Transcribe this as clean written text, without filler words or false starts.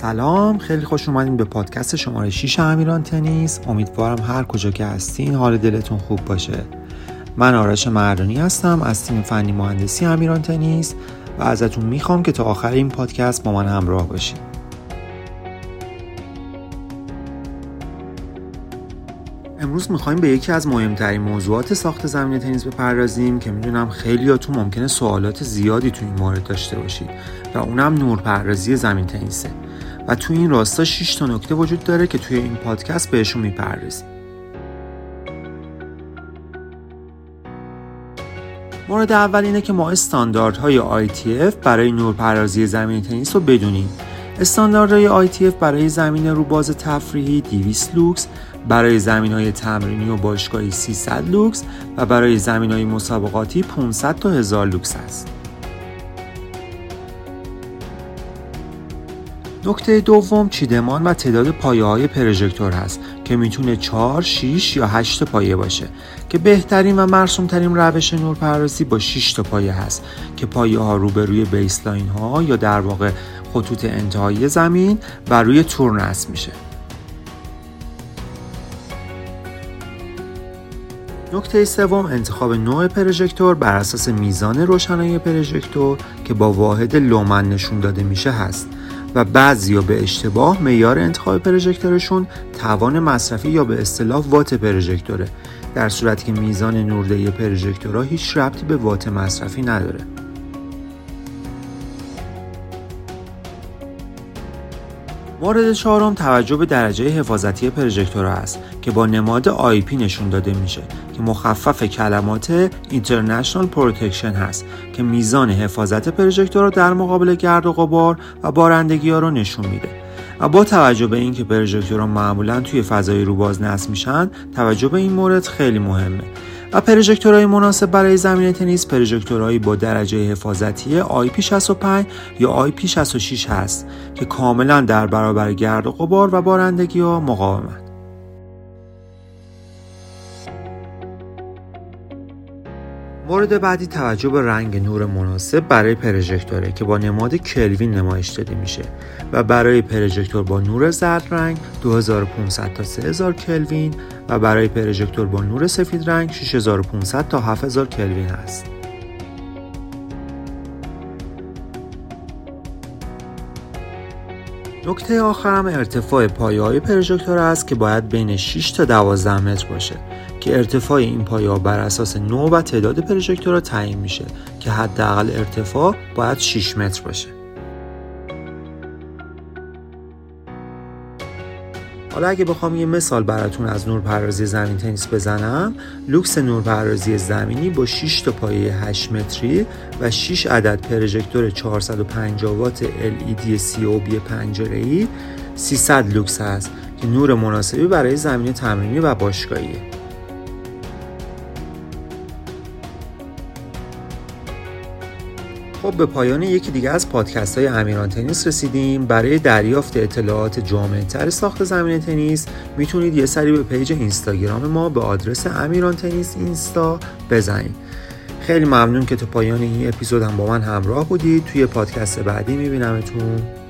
سلام، خیلی خوش اومدین به پادکست شماره 6 امیران تنیس. امیدوارم هر کجا که هستین حال دلتون خوب باشه. من آرش مردانی هستم از تیم فنی مهندسی امیران تنیس و ازتون میخوام که تا آخر این پادکست با من همراه باشین. امروز میخوایم به یکی از مهمترین موضوعات ساخت زمین تنیس بپردازیم که میدونم خیلیاتون ممکنه سوالات زیادی تو این مورد داشته باشید و اونم نورپردازی زمین تنیسه و تو این راستا 6 تا نکته وجود داره که توی این پادکست بهشون میپردازیم. مورد اول اینه که ما استانداردهای ITF برای نورپردازی زمین تنیس رو بدونیم. استانداردهای ITF برای زمین روباز تفریحی 200 لوکس، برای زمین‌های تمرینی و باشگاهی 300 لوکس و برای زمین‌های مسابقاتی 500 تا 1000 لوکس است. نکته دوم چیدمان و تعداد پایه‌های پروژکتور هست که میتونه 4، 6 یا 8 پایه باشه که بهترین و مرسوم‌ترین روش نورپردازی با 6 تا پایه هست که پایه‌ها روبروی بیسلاین ها یا در واقع خطوط انتهایی زمین و روی تورن نصب میشه. نکته سوم انتخاب نوع پروژکتور بر اساس میزان روشنایی پروژکتور که با واحد لومن نشون داده میشه هست و بعضیا به اشتباه معیار انتخاب پروژکتورشون توان مصرفی یا به اصطلاح وات پروژکتوره، در صورتی که میزان نوردهی پروژکتورها هیچ ربطی به وات مصرفی نداره. مورد چهارم توجه به درجه حفاظتی پروژکتور است که با نماد IP نشون داده میشه که مخفف کلمات International Protection هست که میزان حفاظت پروژکتور در مقابل گرد و غبار و بارندگی ها رو نشون میده. و با توجه به اینکه پروژکتورها معمولا توی فضای روباز نصب میشن، توجه به این مورد خیلی مهمه. و پروژکتورهای مناسب برای زمین تنیس پروژکتورهایی با درجه حفاظتی IP65 یا IP66 هست که کاملا در برابر گرد و غبار و بارندگی ها مقاومند. مورد بعدی توجه به رنگ نور مناسب برای پروژکتوره که با نماد کلوین نمایش داده میشه و برای پروژکتور با نور زرد رنگ 2500 تا 3000 کلوین و برای پروژکتور با نور سفید رنگ 6500 تا 7000 کلوین است. نکته آخرم ارتفاع پایه‌های پروژکتور است که باید بین 6 تا 12 متر باشه که ارتفاع این پایه‌ها بر اساس نوع و تعداد پروژکتورها تعیین میشه که حداقل ارتفاع باید 6 متر باشه. حالا اگه بخوام یه مثال براتون از نورپردازی زمین تنیس بزنم، لوکس نورپردازی زمینی با 6 تا پایه 8 متری و 6 عدد پروژکتور 450 وات LED COB پنجره‌ای 300 لوکس است که نور مناسبی برای زمین تمرینی و باشگاهیه. خب به پایان یکی دیگه از پادکست‌های امیران تنیس رسیدیم. برای دریافت اطلاعات جامع‌تر ساخت زمین تنیس میتونید یه سری به پیج اینستاگرام ما به آدرس امیران تنیس اینستا بزنید. خیلی ممنون که تا پایان این اپیزود هم با من همراه بودید. توی پادکست بعدی میبینمتون.